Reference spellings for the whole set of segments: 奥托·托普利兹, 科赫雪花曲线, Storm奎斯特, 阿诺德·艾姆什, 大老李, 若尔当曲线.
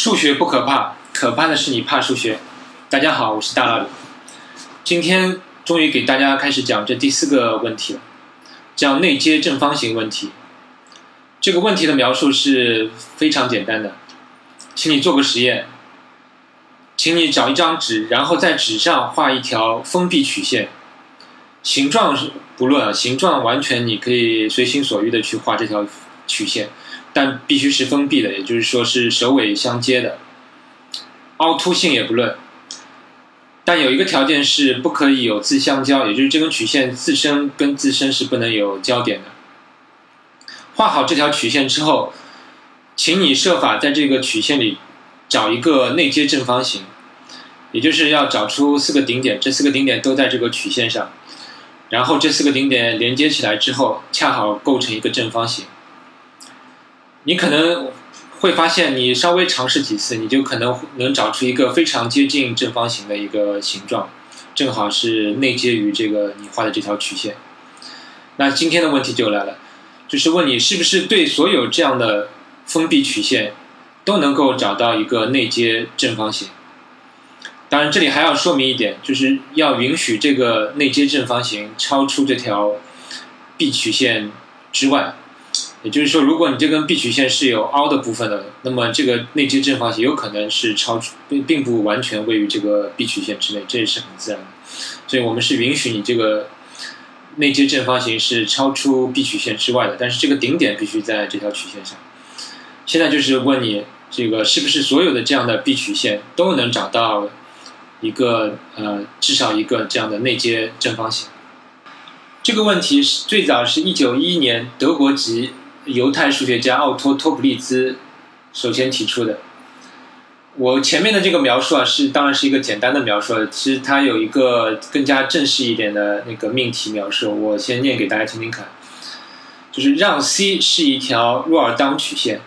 数学不可怕，可怕的是你怕数学。大家好，我是大老李，今天终于给大家开始讲这第4个问题了，叫内接正方形问题。这个问题的描述是非常简单的，请你做个实验，请你找一张纸，然后在纸上画一条封闭曲线，形状不论，形状完全你可以随心所欲的去画这条曲线，但必须是封闭的，也就是说是首尾相接的，凹凸性也不论，但有一个条件是不可以有自相交，也就是这根曲线自身跟自身是不能有交点的。画好这条曲线之后，请你设法在这个曲线里找一个内接正方形，也就是要找出4个顶点，这4个顶点都在这个曲线上，然后这4个顶点连接起来之后恰好构成一个正方形。你可能会发现你稍微尝试几次，你就可能能找出一个非常接近正方形的一个形状，正好是内接于这个你画的这条曲线。那今天的问题就来了，就是问你是不是对所有这样的封闭曲线都能够找到一个内接正方形。当然这里还要说明一点，就是要允许这个内接正方形超出这条 B 曲线之外，也就是说如果你这根 B 曲线是有凹的部分的，那么这个内接正方形有可能是超出，并不完全位于这个 B 曲线之内，这也是很自然的。所以我们是允许你这个内接正方形是超出 B 曲线之外的，但是这个顶点必须在这条曲线上。现在就是问你，这个是不是所有的这样的 B 曲线都能找到一个至少一个这样的内接正方形。这个问题是最早是1911年德国籍犹太数学家奥托·托普利兹首先提出的。我前面的这个描述是当然是一个简单的描述，其实它有一个更加正式一点的那个命题描述，我先念给大家听听看，就是让 C 是一条若尔当曲线，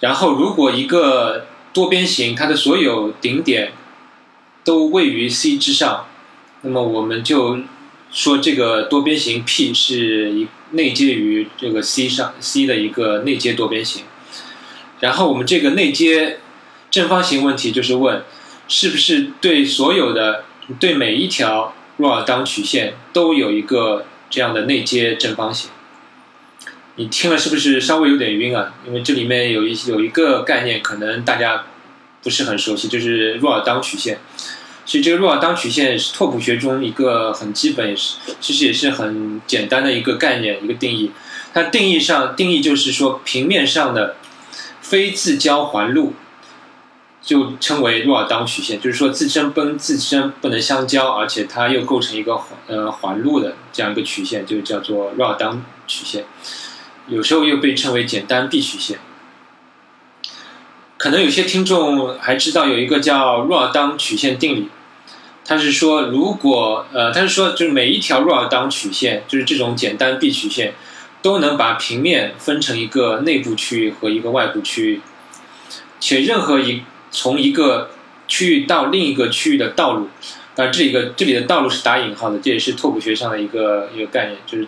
然后如果一个多边形它的所有顶点都位于 C 之上，那么我们就说这个多边形 P 是内接于这个 C 的一个内接多边形。然后我们这个内接正方形问题就是问，是不是对所有的对每一条若尔当曲线都有一个这样的内接正方形。你听了是不是稍微有点晕啊？因为这里面有一个概念可能大家不是很熟悉，就是若尔当曲线。所以这个若尔当曲线是拓扑学中一个很基本，其实也是很简单的一个概念，一个定义。它定义就是说，平面上的非自交环路就称为若尔当曲线，就是说自身跟自身不能相交，而且它又构成一个环路的这样一个曲线，就叫做若尔当曲线。有时候又被称为简单 B 曲线。可能有些听众还知道有一个叫若尔当曲线定理，它是说就是每一条若尔当曲线，就是这种简单 B 曲线，都能把平面分成一个内部区域和一个外部区域，且任何从一个区域到另一个区域的道路，当然这里的道路是打引号的，这也是拓扑学上的一个概念，就是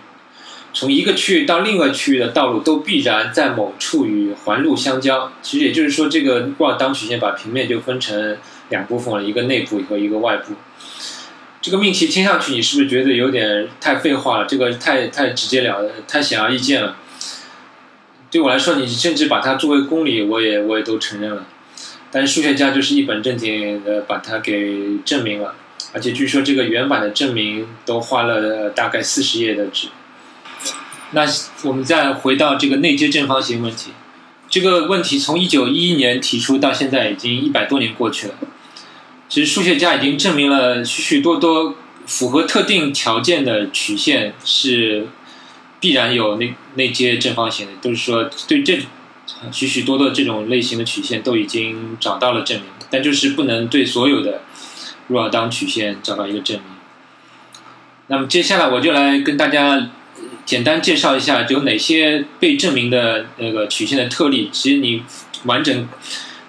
从一个区域到另一个区域的道路都必然在某处与环路相交。其实也就是说，这个若尔当曲线把平面就分成两部分了，一个内部和一个外部。这个命题听上去你是不是觉得有点太废话了，这个太直接了，太显而易见了。对我来说，你甚至把它作为公理我也都承认了，但是数学家就是一本正经的把它给证明了，而且据说这个原版的证明都花了大概40页的纸。那我们再回到这个内接正方形问题，这个问题从1911年提出到现在已经100多年过去了，其实数学家已经证明了许许多多符合特定条件的曲线是必然有内接正方形的，就是说对这许许多多这种类型的曲线都已经找到了证明，但就是不能对所有的若尔当曲线找到一个证明。那么接下来我就来跟大家简单介绍一下有哪些被证明的那个曲线的特例。其实你完整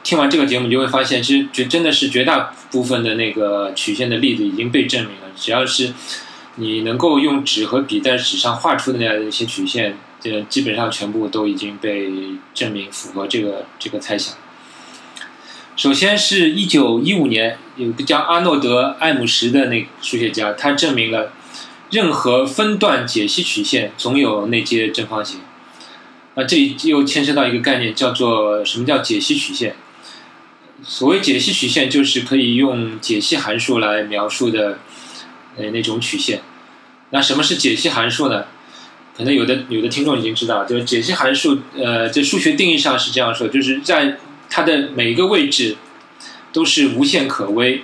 听完这个节目，你就会发现，其实真的是绝大部分的那个曲线的例子已经被证明了。只要是你能够用纸和笔在纸上画出的那样一些曲线，基本上全部都已经被证明符合这个猜想。首先是1915年有个叫阿诺德·艾姆什的那个数学家，他证明了任何分段解析曲线总有内接正方形。这又牵涉到一个概念，叫做什么叫解析曲线。所谓解析曲线，就是可以用解析函数来描述的那种曲线。那什么是解析函数呢？可能有的听众已经知道，就是解析函数在数学定义上是这样说，就是在它的每一个位置都是无限可微，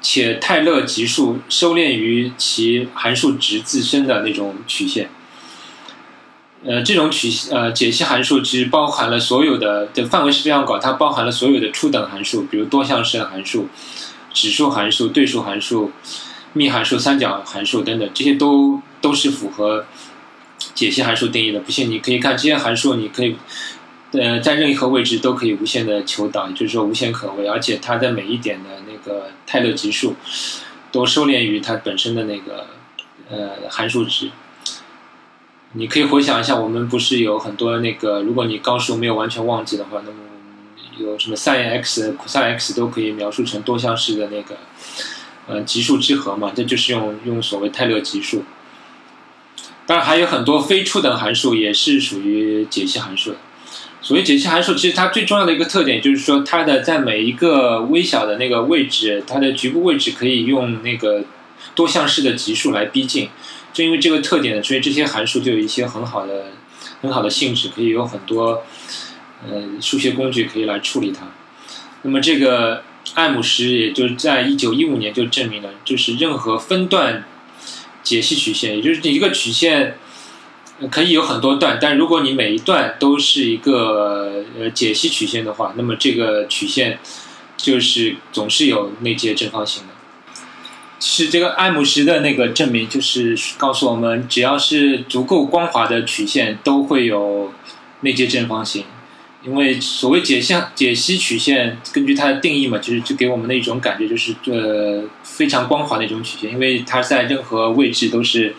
且泰勒级数收敛于其函数值自身的那种曲线。这种解析函数只包含了所有的范围是非常广，它包含了所有的初等函数，比如多项式函数、指数函数、对数函数、幂函数、三角函数等等，这些都是符合解析函数定义的。不信你可以看这些函数，你可以在任何位置都可以无限的求导，也就是说无限可微，而且它的每一点的那个泰勒级数都收敛于它本身的那个函数值。你可以回想一下，我们不是有很多那个，如果你高数没有完全忘记的话，那么有什么 sinx、cosx 都可以描述成多项式的那个级数之和嘛，这就是用所谓泰勒级数。当然还有很多非初等函数也是属于解析函数的。所谓解析函数，其实它最重要的一个特点就是说，它的在每一个微小的那个位置，它的局部位置可以用那个多项式的级数来逼近。就因为这个特点，所以这些函数就有一些很好的性质，可以有很多数学工具可以来处理它。那么这个艾姆什也就在1915年就证明了，就是任何分段解析曲线，也就是一个曲线可以有很多段，但如果你每一段都是一个解析曲线的话，那么这个曲线就是总是有内接正方形的。是这个艾姆什的那个证明，就是告诉我们，只要是足够光滑的曲线都会有内接正方形。因为所谓解析曲线，根据它的定义嘛，就给我们的一种感觉就是非常光滑的一种曲线，因为它在任何位置都是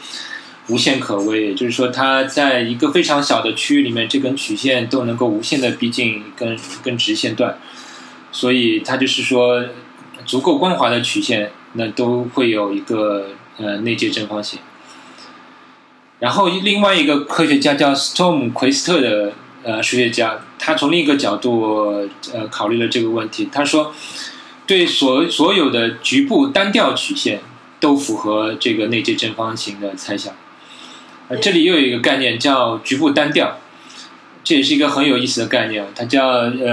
无限可微，也就是说它在一个非常小的区域里面，这根曲线都能够无限的逼近跟直线段，所以它就是说足够光滑的曲线那都会有一个内接正方形。然后另外一个科学家叫 Storm 奎斯特的数学家，他从另一个角度考虑了这个问题。他说，对所有的局部单调曲线都符合这个内接正方形的猜想。这里又有一个概念叫局部单调，这也是一个很有意思的概念，它叫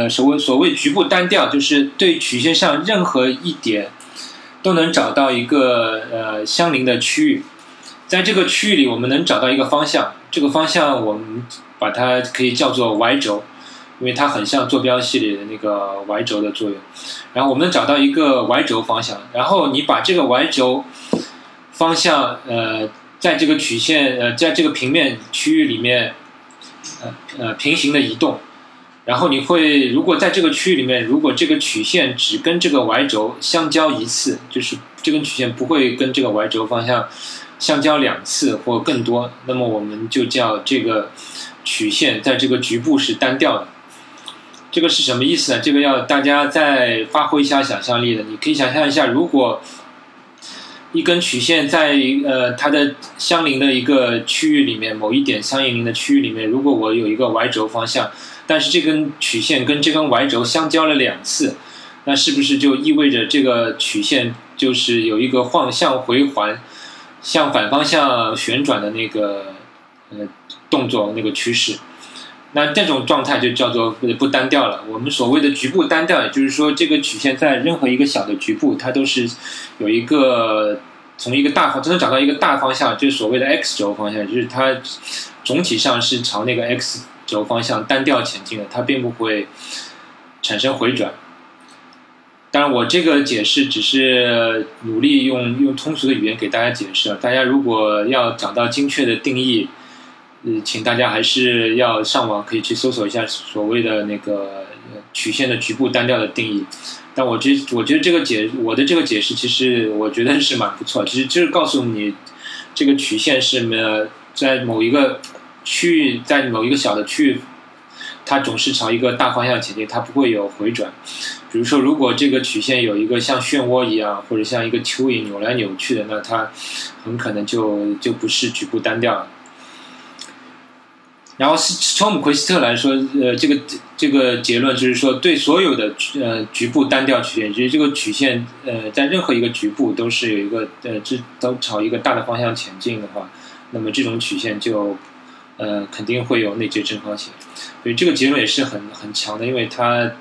所谓局部单调，就是对曲线上任何一点都能找到一个相邻的区域，在这个区域里我们能找到一个方向，这个方向我们把它可以叫做 y 轴，因为它很像坐标系里的那个 y 轴的作用。然后我们找到一个 y 轴方向，然后你把这个 y 轴方向在这个曲线在这个平面区域里面平行的移动，然后你会，如果在这个区域里面，如果这个曲线只跟这个 y 轴相交一次，就是这根曲线不会跟这个 y 轴方向相交两次或更多，那么我们就叫这个曲线在这个局部是单调的。这个是什么意思呢？这个要大家再发挥一下想象力的。你可以想象一下，如果一根曲线在它的相邻的一个区域里面，某一点相邻的区域里面，如果我有一个 y 轴方向，但是这根曲线跟这根 y 轴相交了两次，那是不是就意味着这个曲线就是有一个向回环、向反方向旋转的那个动作那个趋势？那这种状态就叫做不单调了。我们所谓的局部单调，也就是说这个曲线在任何一个小的局部，它都是有一个从一个大方向找到一个大方向，就是所谓的 x 轴方向，就是它总体上是朝那个 x 轴方向单调前进的，它并不会产生回转。当然我这个解释只是努力用通俗的语言给大家解释，大家如果要找到精确的定义，请大家还是要上网可以去搜索一下所谓的那个曲线的局部单调的定义。但我觉得我的这个解释其实我觉得是蛮不错，其实就是告诉你这个曲线是在某一个区域，在某一个小的区域，它总是朝一个大方向前进，它不会有回转。比如说如果这个曲线有一个像漩涡一样或者像一个蚯蚓扭来扭去的，那它很可能就不是局部单调了。然后从我们奎斯特来说，这个结论就是说，对所有的局部单调曲线，就是这个曲线在任何一个局部都是有一个都朝一个大的方向前进的话，那么这种曲线就肯定会有内接正方形。所以这个结论也是很强的，因为它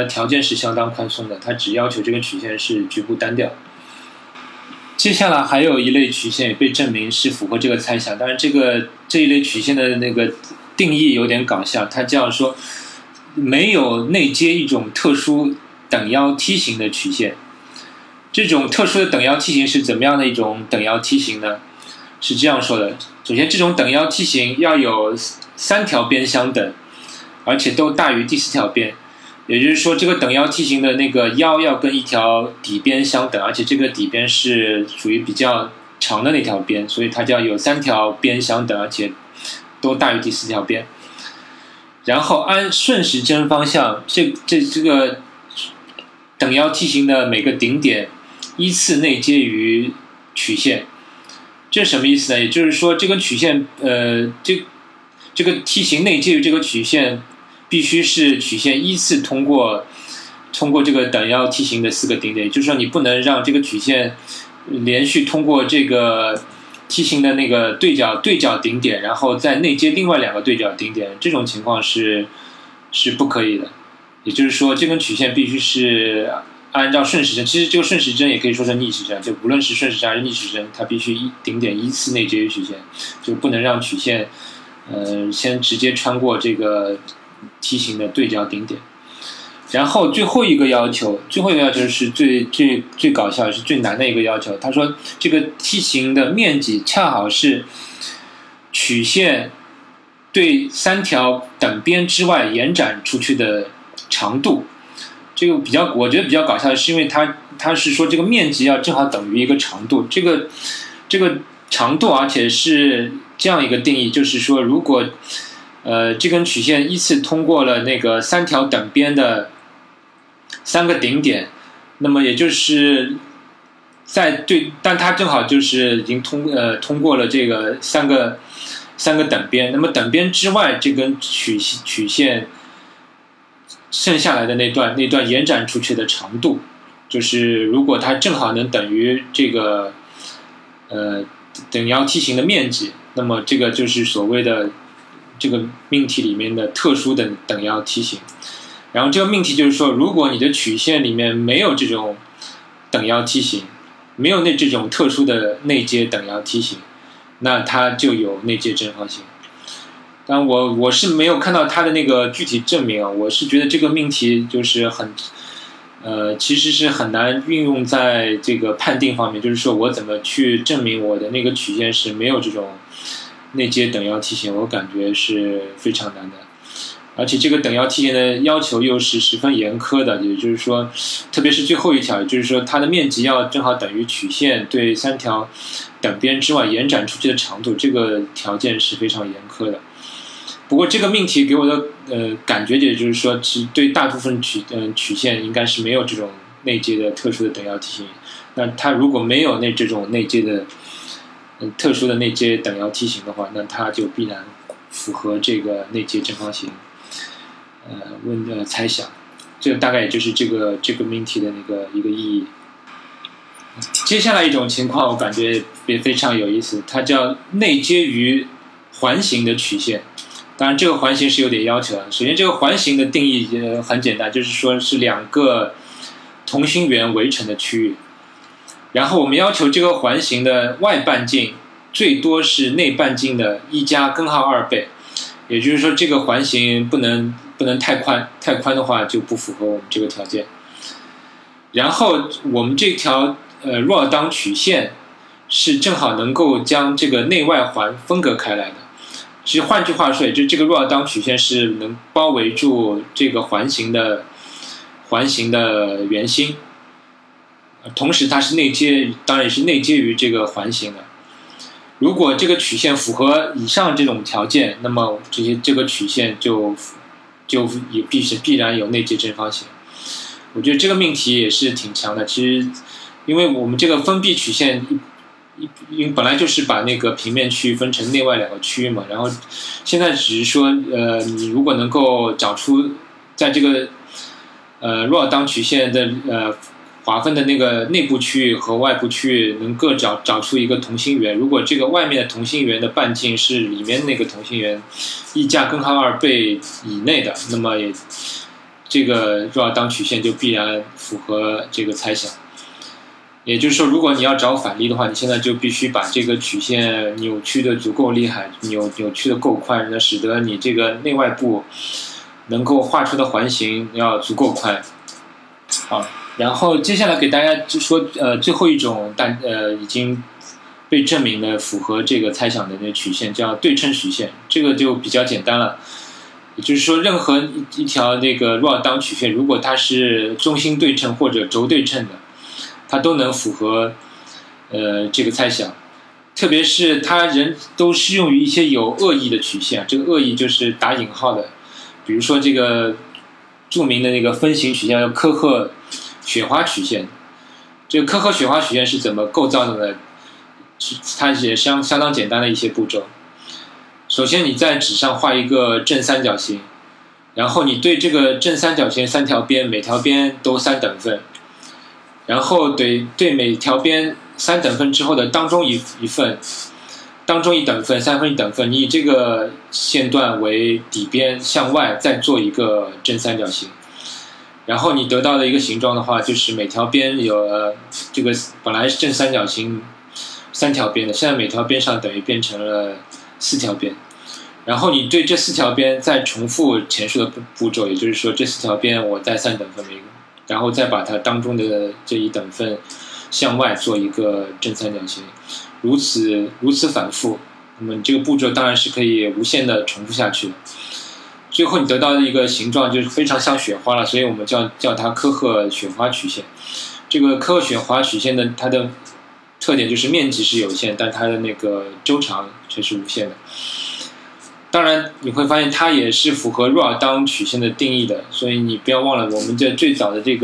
的条件是相当宽松的，它只要求这个曲线是局部单调。接下来还有一类曲线也被证明是符合这个猜想，但是这一类曲线的那个定义有点搞笑，它叫说没有内接一种特殊等腰梯形的曲线。这种特殊的等腰梯形是怎么样的一种等腰梯形呢？是这样说的，首先这种等腰梯形要有三条边相等，而且都大于第四条边，也就是说，这个等腰梯形的那个腰要跟一条底边相等，而且这个底边是属于比较长的那条边，所以它叫有三条边相等，而且都大于第四条边。然后按顺时针方向，这个等腰梯形的每个顶点依次内接于曲线。这是什么意思呢？也就是说，这根曲线，这个梯形内接于这个曲线。必须是曲线依次通过这个等腰梯形的四个顶点，也就是说你不能让这个曲线连续通过这个梯形的那个对角顶点，然后再内接另外两个对角顶点，这种情况是不可以的。也就是说，这根曲线必须是按照顺时针，其实这个顺时针也可以说是逆时针，就无论是顺时针还是逆时针，它必须顶点依次内接于曲线，就不能让曲线先直接穿过这个梯形的对角顶点。然后最后一个要求是最搞笑，是最难的一个要求。他说这个梯形的面积恰好是曲线对三条等边之外延展出去的长度。这个我觉得比较搞笑的是，因为他是说这个面积要正好等于一个长度，这个长度，而且是这样一个定义，就是说如果这根曲线依次通过了那个三条等边的三个顶点，那么也就是但它正好就是已经通过了这个三个等边，那么等边之外这根曲线剩下来的那段延展出去的长度，就是如果它正好能等于这个等腰梯形的面积，那么这个就是所谓的这个命题里面的特殊的等腰梯形。然后这个命题就是说，如果你的曲线里面没有这种等腰梯形，没有这种特殊的内接等腰梯形，那它就有内接正方形。但我是没有看到它的那个具体证明啊，我是觉得这个命题就是其实是很难运用在这个判定方面，就是说我怎么去证明我的那个曲线是没有这种内接等腰梯形，我感觉是非常难的。而且这个等腰梯形的要求又是十分严苛的，也就是说特别是最后一条，也就是说它的面积要正好等于曲线对三条等边之外延展出去的长度，这个条件是非常严苛的。不过这个命题给我的感觉，也就是说对大部分曲线应该是没有这种内接的特殊的等腰梯形。那它如果没有这种内接的特殊的内接等腰梯形的话，那它就必然符合这个内接正方形猜想。这大概也就是这个命题的那个一个意义。接下来一种情况我感觉也非常有意思，它叫内接于环形的曲线。当然这个环形是有点要求的。首先这个环形的定义很简单，就是说是两个同心圆围成的区域，然后我们要求这个环形的外半径最多是内半径的1+根号2倍，也就是说这个环形不能太宽，太宽的话就不符合我们这个条件。然后我们这条若尔当曲线是正好能够将这个内外环分隔开来的，其实换句话说，也就是这个若尔当曲线是能包围住这个环形的圆心，同时它是内接，当然也是内接于这个环形的。如果这个曲线符合以上这种条件，那么这个曲线就也必然有内接正方形。我觉得这个命题也是挺强的。其实因为我们这个封闭曲线因为本来就是把那个平面区分成内外两个区域嘛，然后现在只是说你如果能够找出在这个若尔当曲线的划分的那个内部区域和外部区域能够找出一个同心圆，如果这个外面的同心圆的半径是里面那个同心圆一加根号二倍以内的，那么也这个若尔当曲线就必然符合这个猜想。也就是说，如果你要找反例的话，你现在就必须把这个曲线扭曲的足够厉害，扭曲的够宽，那使得你这个内外部能够画出的环形要足够宽。好，然后接下来给大家就说最后一种已经被证明的符合这个猜想的那曲线叫对称曲线，这个就比较简单了。也就是说，任何一条那个若尔当曲线，如果它是中心对称或者轴对称的，它都能符合这个猜想，特别是它人都适用于一些有恶意的曲线，这个恶意就是打引号的，比如说这个著名的那个分形曲线叫科赫雪花曲线。这个科赫雪花曲线是怎么构造的呢？它也相当简单的一些步骤。首先你在纸上画一个正三角形，然后你对这个正三角形三条边每条边都三等份，然后对每条边三等份之后的当中一份，当中一等份，三分一等份，你以这个线段为底边向外再做一个正三角形，然后你得到的一个形状的话，就是每条边有这个本来是正三角形三条边的，现在每条边上等于变成了四条边，然后你对这四条边再重复前述的步骤，也就是说这四条边我再三等份每个，然后再把它当中的这一等份向外做一个正三角形，如此反复。那么你这个步骤当然是可以无限的重复下去的，最后你得到的一个形状就是非常像雪花了，所以我们叫它科赫雪花曲线。这个科赫雪花曲线的它的特点就是面积是有限，但它的那个周长却是无限的。当然你会发现它也是符合若尔当曲线的定义的，所以你不要忘了我们在最早的这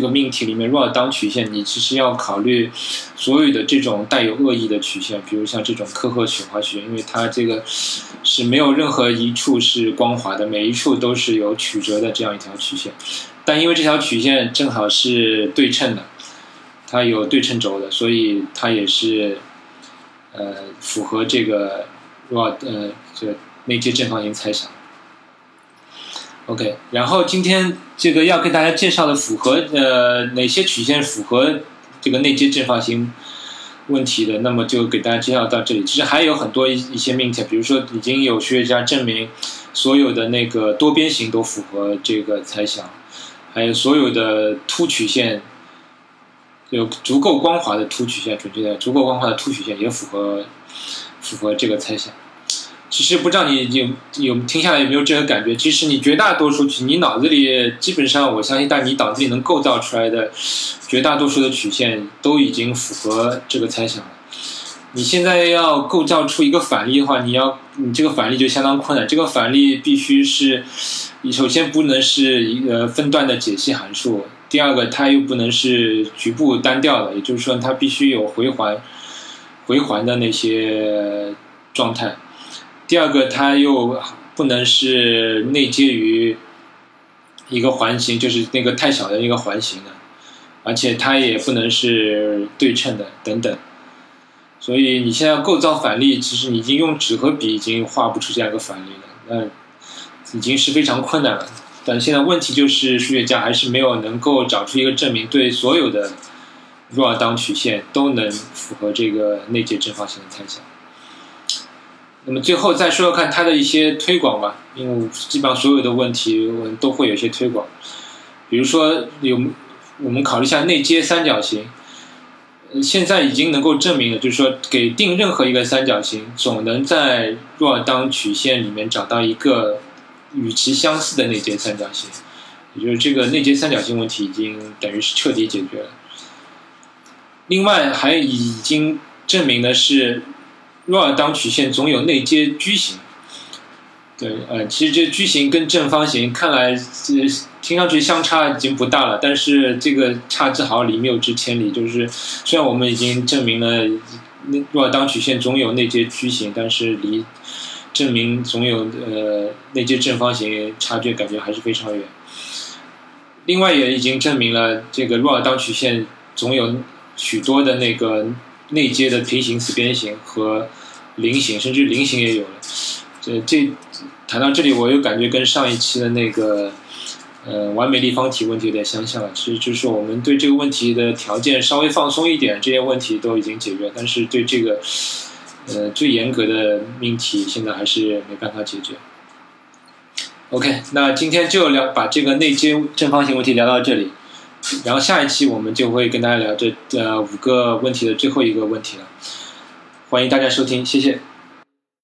个命题里面，若尔当曲线你其实要考虑所有的这种带有恶意的曲线，比如像这种科赫雪花曲线，因为它这个是没有任何一处是光滑的，每一处都是有曲折的这样一条曲线，但因为这条曲线正好是对称的，它有对称轴的，所以它也是符合这个内接正方形猜想。 OK， 然后今天这个要跟大家介绍的哪些曲线符合这个内接正方形问题的，那么就给大家介绍到这里。其实还有很多一些命题，比如说已经有学家证明所有的那个多边形都符合这个猜想，还有所有的凸曲线，有足够光滑的凸曲线，准确的足够光滑的凸曲线也符合这个猜想。其实不知道你有听下来有没有这个感觉，其实你绝大多数你脑子里基本上我相信但你脑子里能构造出来的绝大多数的曲线都已经符合这个猜想了。你现在要构造出一个反例的话，你这个反例就相当困难，这个反例必须是你首先不能是一个分段的解析函数，第二个它又不能是局部单调的，也就是说它必须有回环的那些状态，第二个它又不能是内接于一个环形，就是那个太小的一个环形的，而且它也不能是对称的等等。所以你现在构造反例，其实你已经用纸和笔已经画不出这样一个反例了，那已经是非常困难了。但现在问题就是数学家还是没有能够找出一个证明对所有的若尔当曲线都能符合这个内接正方形的猜想。那么最后再说说看它的一些推广吧，因为基本上所有的问题我们都会有一些推广。比如说我们考虑一下内接三角形，现在已经能够证明了，就是说给定任何一个三角形总能在若尔当曲线里面找到一个与其相似的内接三角形，也就是这个内接三角形问题已经等于是彻底解决了。另外还已经证明的是若尔当曲线总有内接矩形，对，其实这矩形跟正方形看来听上去相差已经不大了，但是这个差之毫厘，谬之千里。就是虽然我们已经证明了若当曲线总有内接矩形，但是离证明总有内接正方形差距感觉还是非常远。另外也已经证明了这个若尔当曲线总有许多的那个内接的平行四边形和菱形，甚至菱形也有了。这谈到这里，我又感觉跟上一期的那个完美立方体问题有点相像了。其实就是我们对这个问题的条件稍微放松一点，这些问题都已经解决，但是对这个最严格的命题现在还是没办法解决。OK， 那今天就把这个内接正方形问题聊到这里，然后下一期我们就会跟大家聊这5个问题的最后一个问题了。欢迎大家收听，谢谢。